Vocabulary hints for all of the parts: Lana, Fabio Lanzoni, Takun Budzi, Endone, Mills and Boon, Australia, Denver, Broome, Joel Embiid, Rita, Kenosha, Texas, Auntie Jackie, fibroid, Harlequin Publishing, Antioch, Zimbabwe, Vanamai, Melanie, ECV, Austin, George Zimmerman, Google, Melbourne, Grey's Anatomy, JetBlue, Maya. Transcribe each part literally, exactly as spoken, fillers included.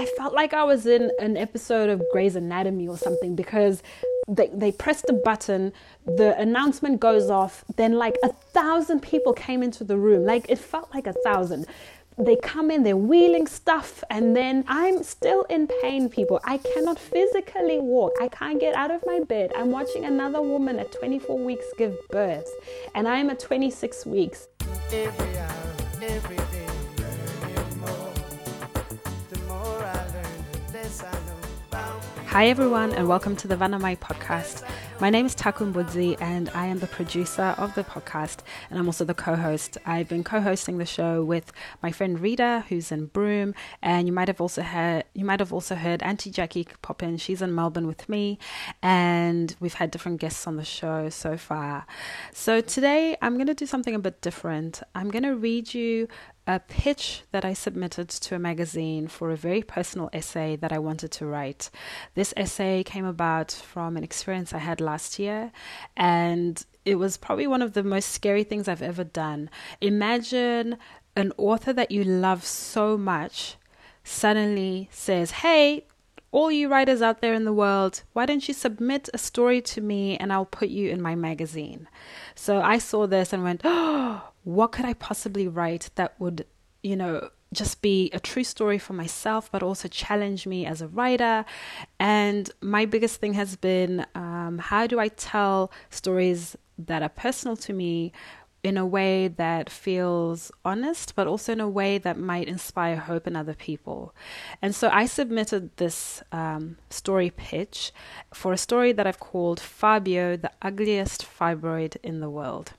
I felt like I was in an episode of Grey's Anatomy or something, because they, they pressed a button, the announcement goes off, then like a thousand people came into the room. Like, it felt like a thousand. They come in, they're wheeling stuff, and then I'm still in pain, people. I cannot physically walk. I can't get out of my bed. I'm watching another woman at twenty-four weeks give birth, and I'm at twenty-six weeks. Every hour, every day, learning more. The more I learn, the less I know about me. Hi everyone, and welcome to the Vanamai podcast. My name is Takun Budzi, and I am the producer of the podcast, and I'm also the co-host. I've been co-hosting the show with my friend Rita, who's in Broome, and you might have also heard you might have also heard Auntie Jackie pop in. She's in Melbourne with me, and we've had different guests on the show so far. So today I'm going to do something a bit different. I'm going to read you a pitch that I submitted to a magazine for a very personal essay that I wanted to write. This essay came about from an experience I had last year, and it was probably one of the most scary things I've ever done. Imagine an author that you love so much suddenly says, "Hey, all you writers out there in the world, why don't you submit a story to me and I'll put you in my magazine?" So I saw this and went, oh, what could I possibly write that would, you know, just be a true story for myself, but also challenge me as a writer? And my biggest thing has been, um, how do I tell stories that are personal to me in a way that feels honest, but also in a way that might inspire hope in other people? And so I submitted this um, story pitch for a story that I've called Fabio, the ugliest fibroid in the world.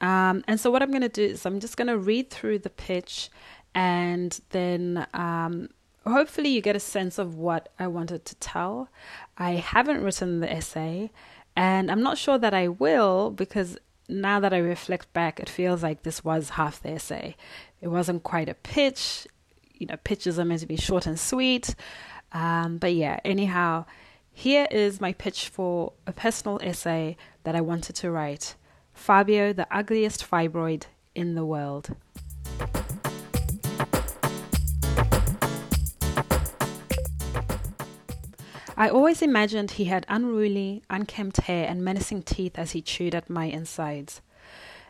Um, and so what I'm going to do is I'm just going to read through the pitch, and then um, hopefully you get a sense of what I wanted to tell. I haven't written the essay, and I'm not sure that I will, because now that I reflect back, it feels like this was half the essay. It wasn't quite a pitch. You know, pitches are meant to be short and sweet. Um, but yeah, anyhow, here is my pitch for a personal essay that I wanted to write. Fabio, the ugliest fibroid in the world. I always imagined he had unruly, unkempt hair and menacing teeth as he chewed at my insides.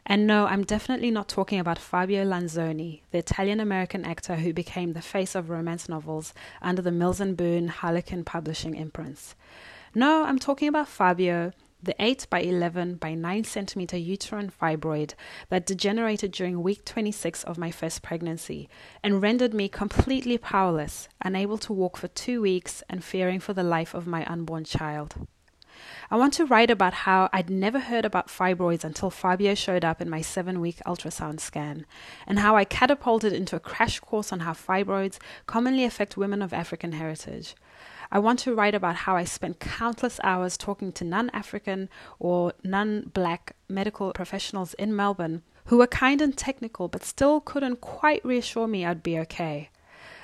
And no, I'm definitely not talking about Fabio Lanzoni, the Italian-American actor who became the face of romance novels under the Mills and Boon Harlequin Publishing imprints. No, I'm talking about Fabio, the eight by eleven by nine centimeter uterine fibroid that degenerated during week twenty-six of my first pregnancy and rendered me completely powerless, unable to walk for two weeks and fearing for the life of my unborn child. I want to write about how I'd never heard about fibroids until Fabio showed up in my seven-week ultrasound scan, and how I catapulted into a crash course on how fibroids commonly affect women of African heritage. I want to write about how I spent countless hours talking to non-African or non-black medical professionals in Melbourne who were kind and technical but still couldn't quite reassure me I'd be okay.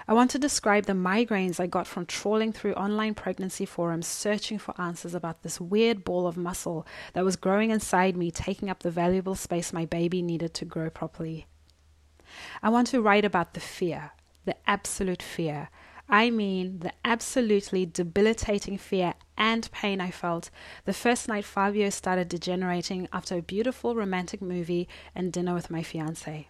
I want to describe the migraines I got from trawling through online pregnancy forums searching for answers about this weird ball of muscle that was growing inside me, taking up the valuable space my baby needed to grow properly. I want to write about the fear, the absolute fear, I mean the absolutely debilitating fear and pain I felt the first night Fabio started degenerating after a beautiful romantic movie and dinner with my fiancé.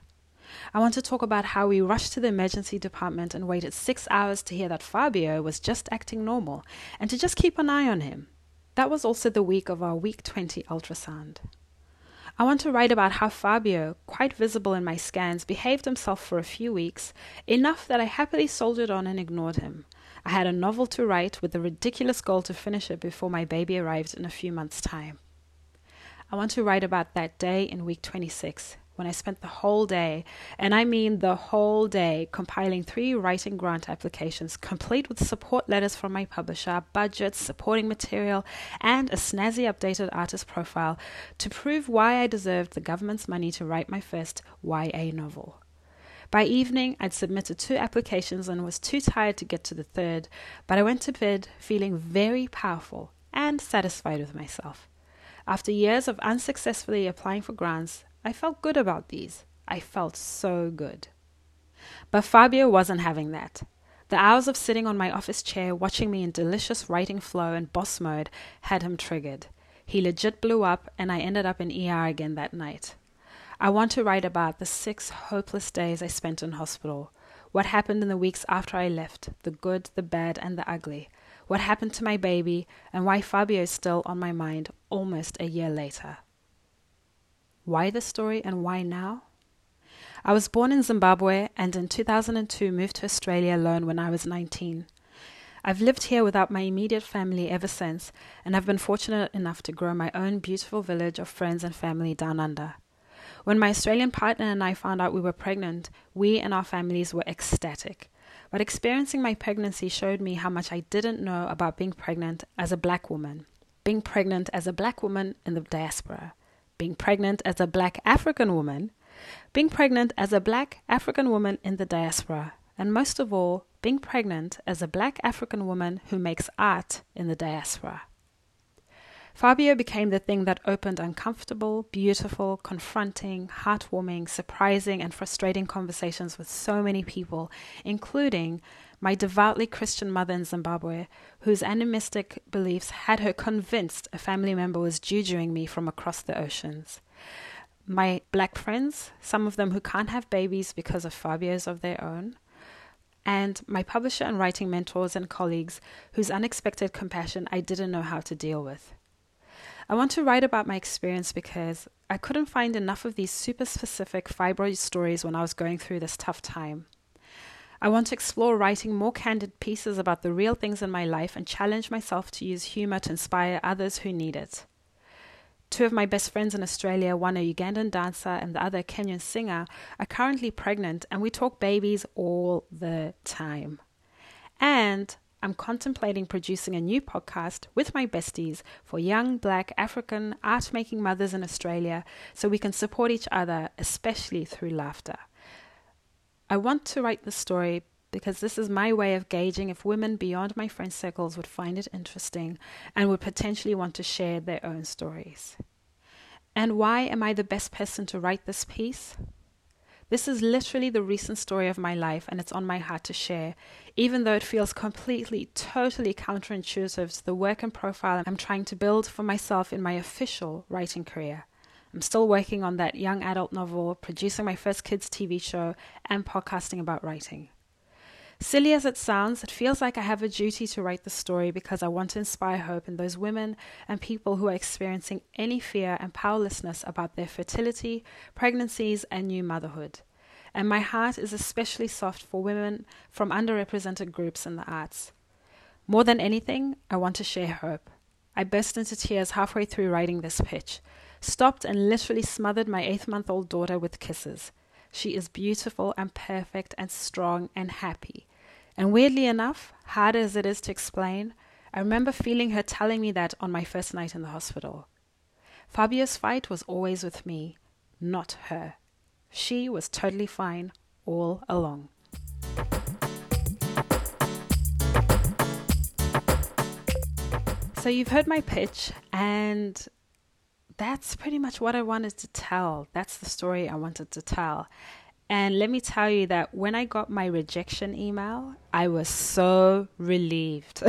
I want to talk about how we rushed to the emergency department and waited six hours to hear that Fabio was just acting normal and to just keep an eye on him. That was also the week of our week twenty ultrasound. I want to write about how Fabio, quite visible in my scans, behaved himself for a few weeks, enough that I happily soldiered on and ignored him. I had a novel to write with the ridiculous goal to finish it before my baby arrived in a few months' time. I want to write about that day in week twenty-six, when I spent the whole day, and I mean the whole day, compiling three writing grant applications, complete with support letters from my publisher, budgets, supporting material, and a snazzy updated artist profile to prove why I deserved the government's money to write my first Y A novel. By evening, I'd submitted two applications and was too tired to get to the third, but I went to bed feeling very powerful and satisfied with myself. After years of unsuccessfully applying for grants, I felt good about these. I felt so good. But Fabio wasn't having that. The hours of sitting on my office chair watching me in delicious writing flow and boss mode had him triggered. He legit blew up, and I ended up in E R again that night. I want to write about the six hopeless days I spent in hospital. What happened in the weeks after I left, the good, the bad, and the ugly. What happened to my baby, and why Fabio is still on my mind almost a year later. Why this story and why now? I was born in Zimbabwe and in two thousand two moved to Australia alone when I was nineteen. I've lived here without my immediate family ever since, and I've been fortunate enough to grow my own beautiful village of friends and family down under. When my Australian partner and I found out we were pregnant, we and our families were ecstatic. But experiencing my pregnancy showed me how much I didn't know about being pregnant as a black woman. Being pregnant as a black woman in the diaspora. Being pregnant as a black African woman. Being pregnant as a black African woman in the diaspora. And most of all, being pregnant as a black African woman who makes art in the diaspora. Fabio became the thing that opened uncomfortable, beautiful, confronting, heartwarming, surprising, and frustrating conversations with so many people, including my devoutly Christian mother in Zimbabwe, whose animistic beliefs had her convinced a family member was jujuing me from across the oceans. My black friends, some of them who can't have babies because of Fabios of their own, and my publisher and writing mentors and colleagues whose unexpected compassion I didn't know how to deal with. I want to write about my experience because I couldn't find enough of these super specific fibroid stories when I was going through this tough time. I want to explore writing more candid pieces about the real things in my life and challenge myself to use humor to inspire others who need it. Two of my best friends in Australia, one a Ugandan dancer and the other a Kenyan singer, are currently pregnant, and we talk babies all the time. And I'm contemplating producing a new podcast with my besties for young black African art-making mothers in Australia so we can support each other, especially through laughter. I want to write this story because this is my way of gauging if women beyond my friend circles would find it interesting and would potentially want to share their own stories. And why am I the best person to write this piece? This is literally the recent story of my life, and it's on my heart to share, even though it feels completely, totally counterintuitive to the work and profile I'm trying to build for myself in my official writing career. I'm still working on that young adult novel, producing my first kids' T V show, and podcasting about writing. Silly as it sounds, it feels like I have a duty to write the story because I want to inspire hope in those women and people who are experiencing any fear and powerlessness about their fertility, pregnancies, and new motherhood. And my heart is especially soft for women from underrepresented groups in the arts. More than anything, I want to share hope. I burst into tears halfway through writing this pitch, stopped and literally smothered my eight-month-old daughter with kisses. She is beautiful and perfect and strong and happy. And weirdly enough, hard as it is to explain, I remember feeling her telling me that on my first night in the hospital. Fabio's fight was always with me, not her. She was totally fine all along. So you've heard my pitch, and that's pretty much what I wanted to tell. That's the story I wanted to tell. And let me tell you that when I got my rejection email, I was so relieved.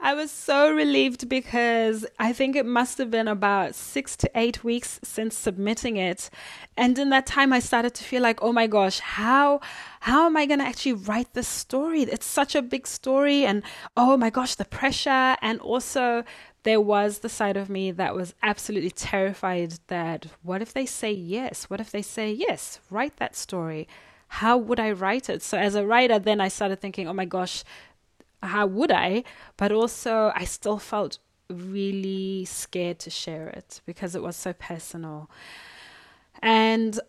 I was so relieved because I think it must have been about six to eight weeks since submitting it. And in that time, I started to feel like, oh my gosh, how, how am I going to actually write this story? It's such a big story. And oh my gosh, the pressure. And also, there was the side of me that was absolutely terrified that what if they say yes? What if they say yes, write that story? How would I write it? So as a writer, then I started thinking, oh my gosh, how would I? But also I still felt really scared to share it because it was so personal. And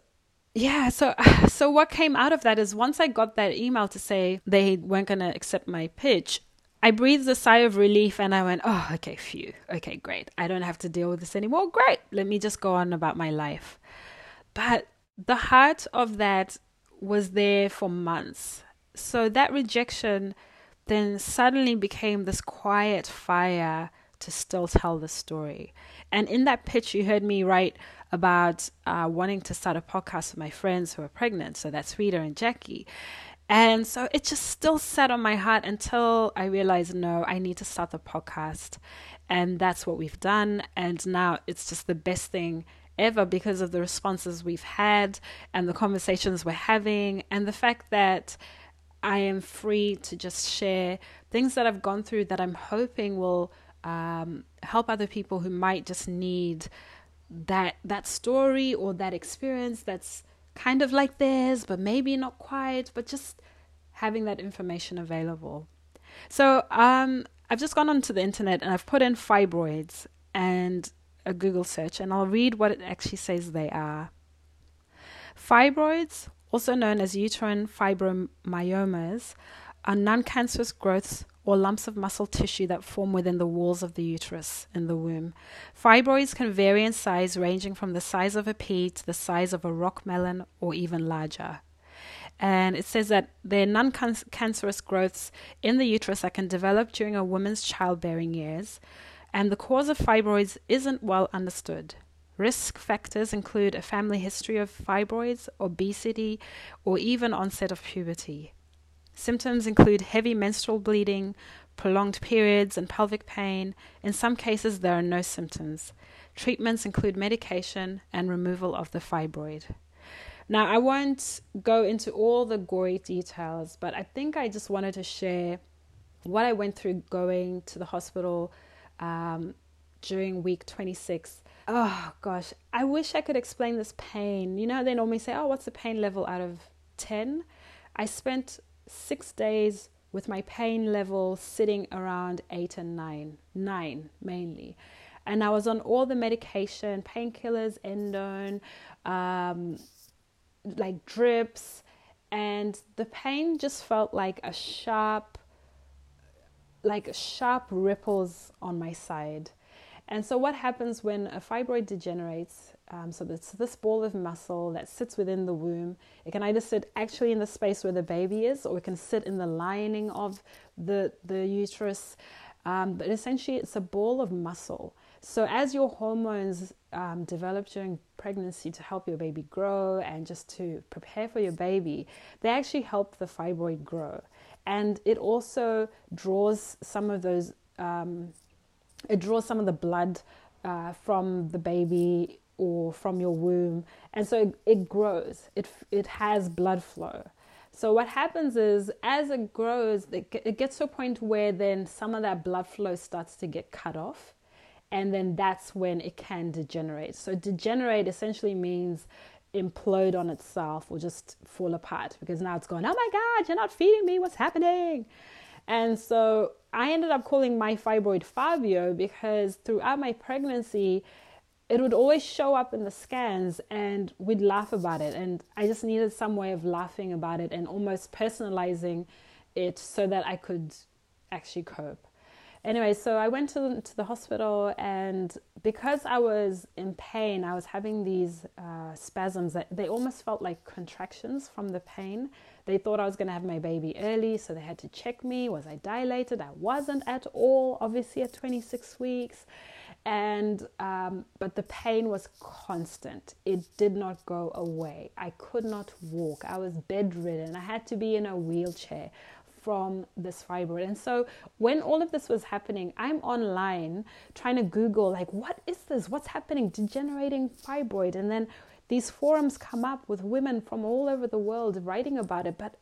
yeah, so so what came out of that is once I got that email to say they weren't going to accept my pitch, I breathed a sigh of relief and I went, oh, okay, phew. Okay, great. I don't have to deal with this anymore. Great. Let me just go on about my life. But the heart of that was there for months. So that rejection then suddenly became this quiet fire to still tell the story. And in that pitch, you heard me write about uh, wanting to start a podcast with my friends who are pregnant. So that's Rita and Jackie. And so it just still sat on my heart until I realized, no, I need to start the podcast. And that's what we've done. And now it's just the best thing ever because of the responses we've had and the conversations we're having and the fact that I am free to just share things that I've gone through that I'm hoping will um, help other people who might just need that that story or that experience that's kind of like theirs, but maybe not quite, but just having that information available. So um, I've just gone onto the internet and I've put in fibroids and a Google search, and I'll read what it actually says they are. Fibroids, also known as uterine fibromyomas, are non-cancerous growths or lumps of muscle tissue that form within the walls of the uterus in the womb. Fibroids can vary in size, ranging from the size of a pea to the size of a rock melon or even larger. And it says that they're non-cancerous growths in the uterus that can develop during a woman's childbearing years, and the cause of fibroids isn't well understood. Risk factors include a family history of fibroids, obesity, or even onset of puberty. Symptoms include heavy menstrual bleeding, prolonged periods, and pelvic pain. In some cases, there are no symptoms. Treatments include medication and removal of the fibroid. Now, I won't go into all the gory details, but I think I just wanted to share what I went through going to the hospital um, during week twenty-six. Oh, gosh, I wish I could explain this pain. You know, they normally say, oh, what's the pain level out of ten? I spent six days with my pain level sitting around eight and nine, nine mainly. And I was on all the medication, painkillers, endone, um, like drips. And the pain just felt like a sharp, like sharp ripples on my side. And so what happens when a fibroid degenerates, um, so it's this ball of muscle that sits within the womb. It can either sit actually in the space where the baby is, or it can sit in the lining of the, the uterus. Um, but essentially, it's a ball of muscle. So as your hormones um, develop during pregnancy to help your baby grow and just to prepare for your baby, they actually help the fibroid grow. And it also draws some of those... Um, It draws some of the blood uh, from the baby or from your womb. And so it, it grows. It it has blood flow. So what happens is as it grows, it, it gets to a point where then some of that blood flow starts to get cut off. And then that's when it can degenerate. So degenerate essentially means implode on itself or just fall apart. Because now it's going, oh my God, you're not feeding me. What's happening? And so I ended up calling my fibroid Fabio because throughout my pregnancy, it would always show up in the scans and we'd laugh about it. And I just needed some way of laughing about it and almost personalizing it so that I could actually cope. Anyway, so I went to the, to the hospital, and because I was in pain, I was having these uh, spasms that they almost felt like contractions from the pain. They thought I was going to have my baby early, so they had to check me. Was I dilated? I wasn't at all, obviously, at twenty-six weeks. And um, but the pain was constant. It did not go away. I could not walk. I was bedridden. I had to be in a wheelchair from this fibroid. And so when all of this was happening, I'm online trying to Google, like, what is this? What's happening? Degenerating fibroid. And then these forums come up with women from all over the world writing about it. But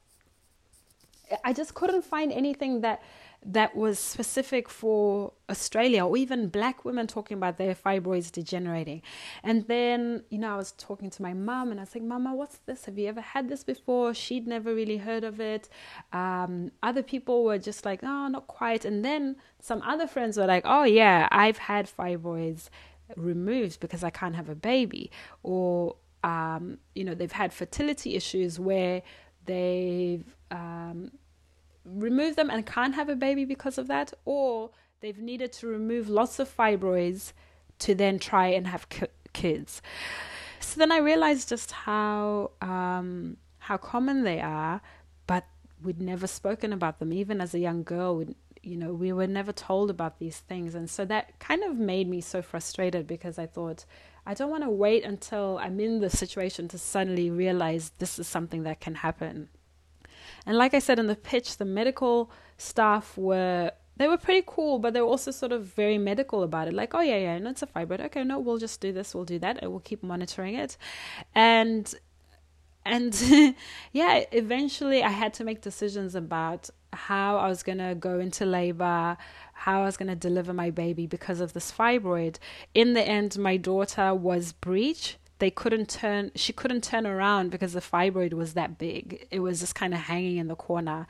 I just couldn't find anything that that was specific for Australia, or even Black women talking about their fibroids degenerating. And then, you know, I was talking to my mum and I was like, Mama, what's this? Have you ever had this before? She'd never really heard of it. Um, other people were just like, oh, not quite. And then some other friends were like, oh, yeah, I've had fibroids removed because I can't have a baby. Or, um, you know, they've had fertility issues where they've... Um, remove them and can't have a baby because of that, or they've needed to remove lots of fibroids to then try and have kids. So then I realized just how um, how common they are, but we'd never spoken about them. Even as a young girl, we'd, you know, we were never told about these things. And so that kind of made me so frustrated because I thought, I don't want to wait until I'm in the situation to suddenly realize this is something that can happen. And like I said in the pitch, the medical staff were, they were pretty cool, but they were also sort of very medical about it. Like, oh, yeah, yeah, no, it's a fibroid. Okay, no, we'll just do this, we'll do that, and we'll keep monitoring it. And, and yeah, eventually I had to make decisions about how I was going to go into labor, how I was going to deliver my baby because of this fibroid. In the end, my daughter was breech. They couldn't turn, she couldn't turn around because the fibroid was that big. It was just kind of hanging in the corner.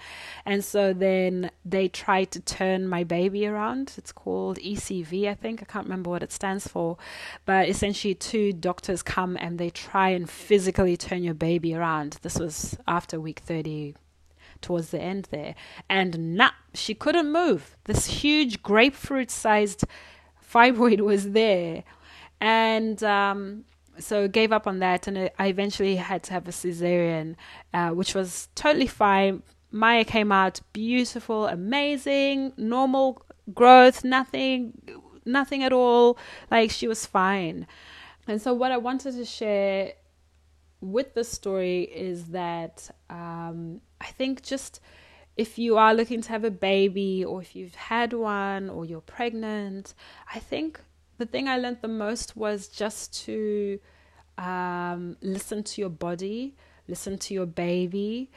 And so then they tried to turn my baby around. It's called E C V, I think. I can't remember what it stands for. But essentially two doctors come and they try and physically turn your baby around. This was after week thirty, towards the end there. And nah, she couldn't move. This huge grapefruit-sized fibroid was there. And, um... so gave up on that, and I eventually had to have a cesarean, uh, which was totally fine. Maya came out beautiful, amazing, normal growth, nothing, nothing at all. Like, she was fine. And so what I wanted to share with this story is that um, I think just if you are looking to have a baby, or if you've had one, or you're pregnant, I think the thing I learned the most was just to um, listen to your body, listen to your baby,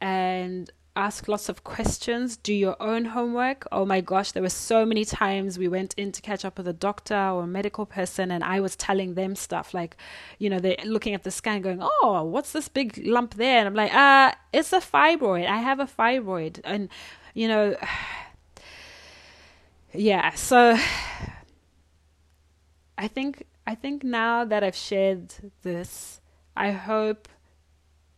and ask lots of questions. Do your own homework. Oh my gosh, there were so many times we went in to catch up with a doctor or a medical person, and I was telling them stuff like, you know, they're looking at the scan going, oh, what's this big lump there? And I'm like, uh, it's a fibroid. I have a fibroid. And, you know, yeah, so... I think I think now that I've shared this, I hope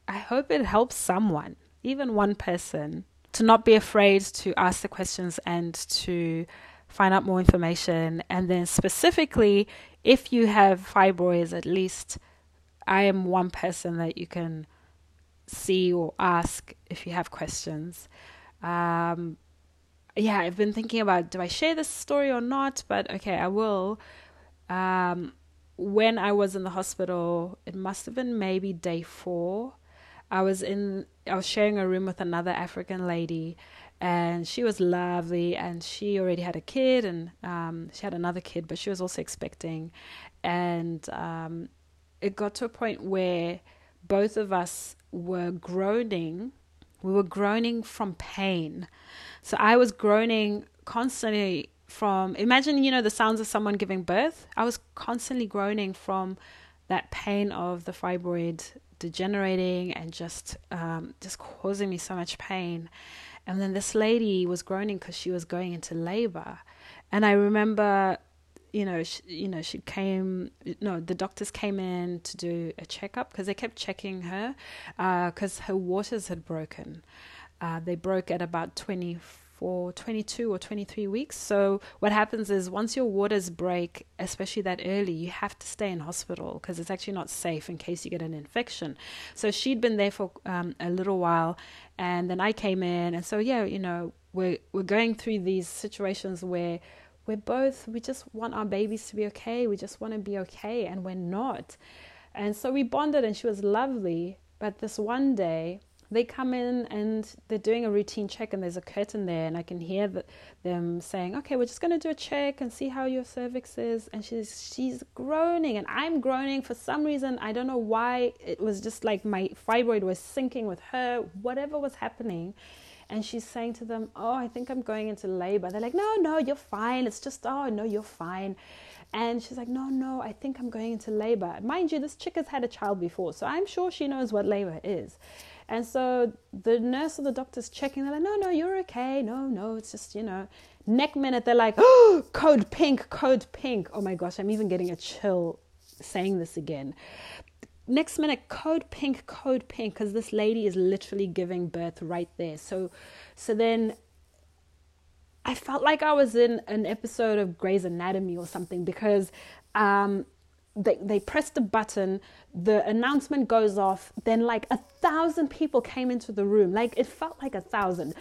I hope it helps someone, even one person, to not be afraid to ask the questions and to find out more information. And then specifically, if you have fibroids, at least I am one person that you can see or ask if you have questions. Um, yeah, I've been thinking about, do I share this story or not? But okay, I will. Um, when I was in the hospital, it must have been maybe day four. I was in, I was sharing a room with another African lady, and she was lovely, and she already had a kid, and um, she had another kid, but she was also expecting. And um, it got to a point where both of us were groaning. We were groaning from pain. So I was groaning constantly from, imagine, you know, the sounds of someone giving birth. I was constantly groaning from that pain of the fibroid degenerating and just um, just causing me so much pain. And then this lady was groaning because she was going into labor. And I remember, you know, she, you know, she came, no, the doctors came in to do a checkup because they kept checking her because uh, her waters had broken. Uh, they broke at about twenty-four. Or twenty-two or twenty-three weeks. So what happens is once your waters break, especially that early, you have to stay in hospital because it's actually not safe in case you get an infection. So she'd been there for um, a little while, and then I came in, and so yeah, you know, we're we're going through these situations where we're both, we just want our babies to be okay, we just want to be okay, and we're not. And so we bonded, and she was lovely. But this one day, they come in and they're doing a routine check, and there's a curtain there, and I can hear the, them saying, okay, we're just going to do a check and see how your cervix is. And she's she's groaning, and I'm groaning for some reason. I don't know why. It was just like my fibroid was sinking with her, whatever was happening. And she's saying to them, oh, I think I'm going into labor. They're like, no, no, you're fine. It's just, oh, no, you're fine. And she's like, no, no, I think I'm going into labor. Mind you, this chick has had a child before, so I'm sure she knows what labor is. And so the nurse or the doctor's checking. They're like, no, no, you're okay. No, no, it's just, you know. Next minute, they're like, oh, code pink, code pink. Oh, my gosh, I'm even getting a chill saying this again. Next minute, code pink, code pink, because this lady is literally giving birth right there. So, so then I felt like I was in an episode of Grey's Anatomy or something, because um, they they pressed a button, the announcement goes off, then like a thousand people came into the room. Like, it felt like a thousand.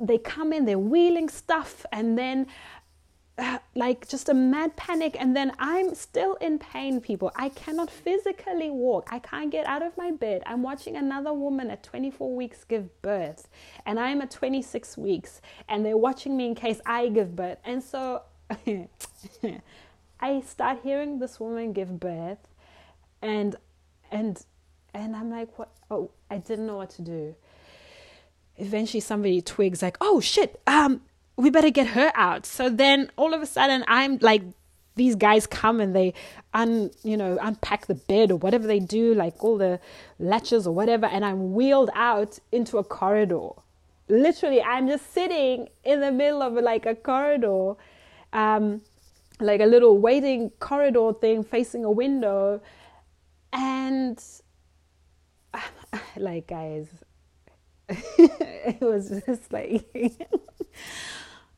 They come in, they're wheeling stuff, and then like just a mad panic, and then I'm still in pain, people. I cannot physically walk. I can't get out of my bed. I'm watching another woman at twenty-four weeks give birth, and I'm at twenty-six weeks, and they're watching me in case I give birth. And so I start hearing this woman give birth, and and and I'm like, what? Oh, I didn't know what to do. Eventually somebody twigs, like, oh shit, um we better get her out. So then all of a sudden I'm like, these guys come and they un, you know, unpack the bed or whatever they do, like all the latches or whatever. And I'm wheeled out into a corridor. Literally, I'm just sitting in the middle of like a corridor, um, like a little waiting corridor thing facing a window. And like, guys, it was just like...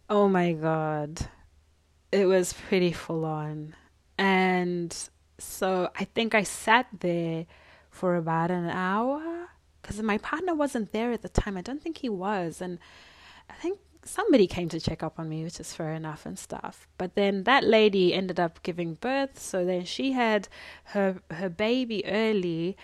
Oh my God, it was pretty full on. And so I think I sat there for about an hour because my partner wasn't there at the time. I don't think he was. And I think somebody came to check up on me, which is fair enough and stuff. But then that lady ended up giving birth. So then she had her, her baby early.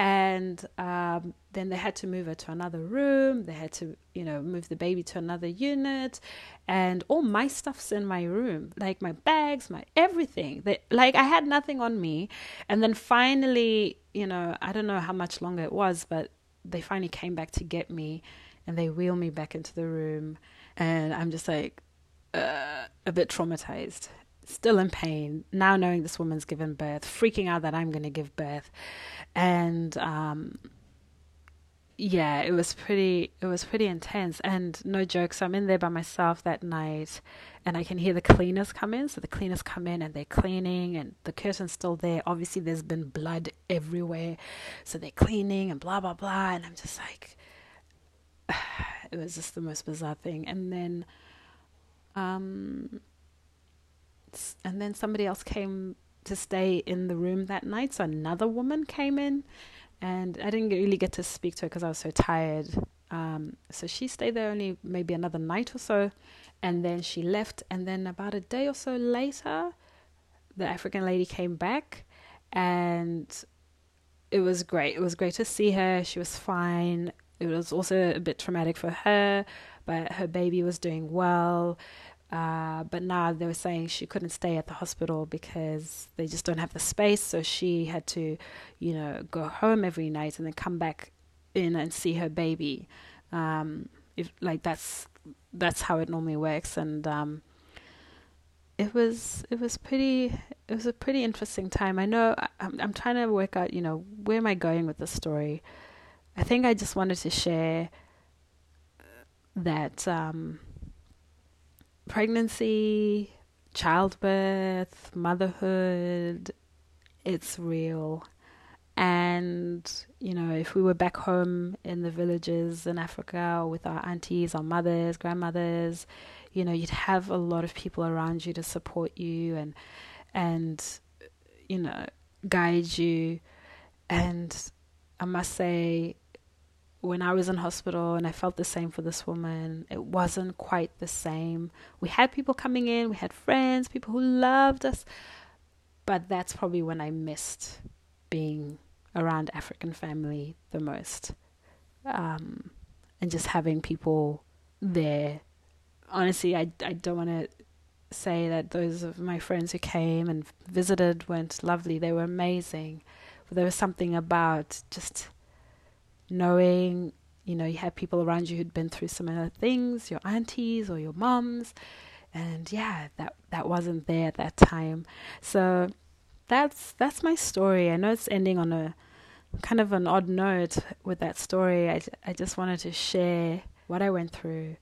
And um, then they had to move her to another room. They had to, you know, move the baby to another unit. And all my stuff's in my room, like my bags, my everything. They, like, I had nothing on me. And then finally, you know, I don't know how much longer it was, but they finally came back to get me. And they wheeled me back into the room. And I'm just like, uh, a bit traumatized. Still in pain, now knowing this woman's given birth, freaking out that I'm going to give birth. And um, yeah, it was pretty, it was pretty intense. And no joke, so I'm in there by myself that night, and I can hear the cleaners come in. So the cleaners come in and they're cleaning, and the curtain's still there. Obviously, there's been blood everywhere. So they're cleaning and blah, blah, blah. And I'm just like, it was just the most bizarre thing. And then... um. And then somebody else came to stay in the room that night. So another woman came in, and I didn't really get to speak to her because I was so tired. Um, so she stayed there only maybe another night or so, and then she left. And then about a day or so later, the African lady came back, and it was great. It was great to see her. She was fine. It was also a bit traumatic for her, but her baby was doing well. Uh, but now they were saying she couldn't stay at the hospital because they just don't have the space. So she had to, you know, go home every night and then come back in and see her baby. Um, if like that's that's how it normally works. And um, it was it was pretty it was a pretty interesting time. I know I, I'm I'm trying to work out, you know, where am I going with this story? I think I just wanted to share that. Um, Pregnancy, childbirth, motherhood, it's real. And, you know, if we were back home in the villages in Africa with our aunties, our mothers, grandmothers, you know, you'd have a lot of people around you to support you and, and you know, guide you. And I must say, when I was in hospital and I felt the same for this woman, it wasn't quite the same. We had people coming in, we had friends, people who loved us. But that's probably when I missed being around African family the most. Um, and just having people there. Honestly, I, I don't want to say that those of my friends who came and visited weren't lovely. They were amazing. But there was something about just... knowing, you know, you had people around you who'd been through similar things, your aunties or your mums, and yeah, that that wasn't there at that time. So that's that's my story. I know it's ending on a kind of an odd note with that story. I, I just wanted to share what I went through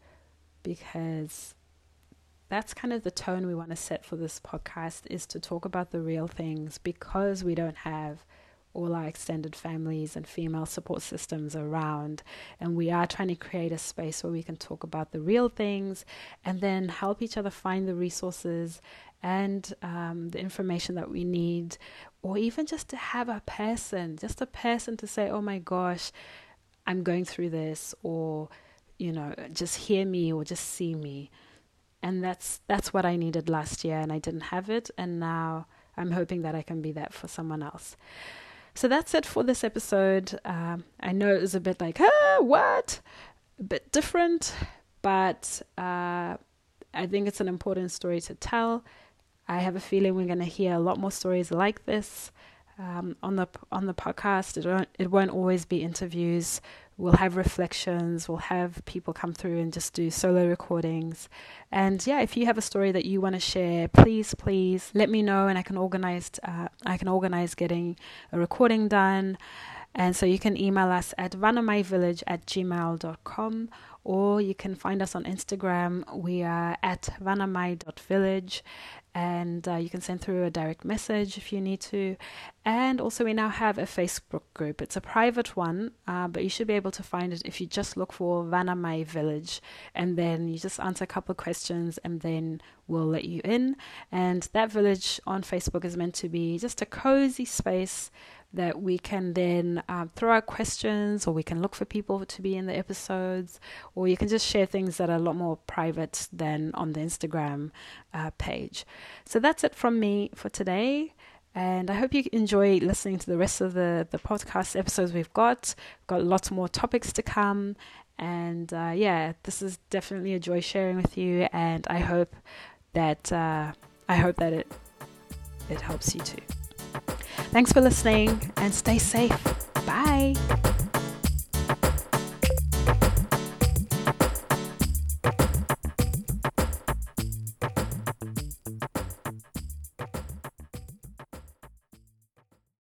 because that's kind of the tone we want to set for this podcast, is to talk about the real things, because we don't have all our extended families and female support systems around. And we are trying to create a space where we can talk about the real things and then help each other find the resources and um, the information that we need, or even just to have a person, just a person to say, oh my gosh, I'm going through this, or, you know, just hear me or just see me. And that's that's what I needed last year, and I didn't have it. And now I'm hoping that I can be that for someone else. So that's it for this episode. Um, I know it was a bit like, ah, what? A bit different, but uh, I think it's an important story to tell. I have a feeling we're going to hear a lot more stories like this um, on the on the podcast. It won't, it won't always be interviews. We'll have reflections. We'll have people come through and just do solo recordings. And yeah, if you have a story that you want to share, please, please let me know, and I can organize. Uh, I can organize getting a recording done. And so you can email us at vanamaivillage at gmail dot com, or you can find us on Instagram. We are at vanamai dot village, and uh, you can send through a direct message if you need to. And also we now have a Facebook group. It's a private one, uh, but you should be able to find it if you just look for Vanamai Village, and then you just answer a couple of questions and then we'll let you in. And that village on Facebook is meant to be just a cozy space that we can then um, throw out questions, or we can look for people to be in the episodes, or you can just share things that are a lot more private than on the Instagram uh, page. So that's it from me for today. And I hope you enjoy listening to the rest of the, the podcast episodes we've got. We've got lots more topics to come. And uh, yeah, this is definitely a joy sharing with you. And I hope that, uh, I hope that it, it helps you too. Thanks for listening, and stay safe. Bye.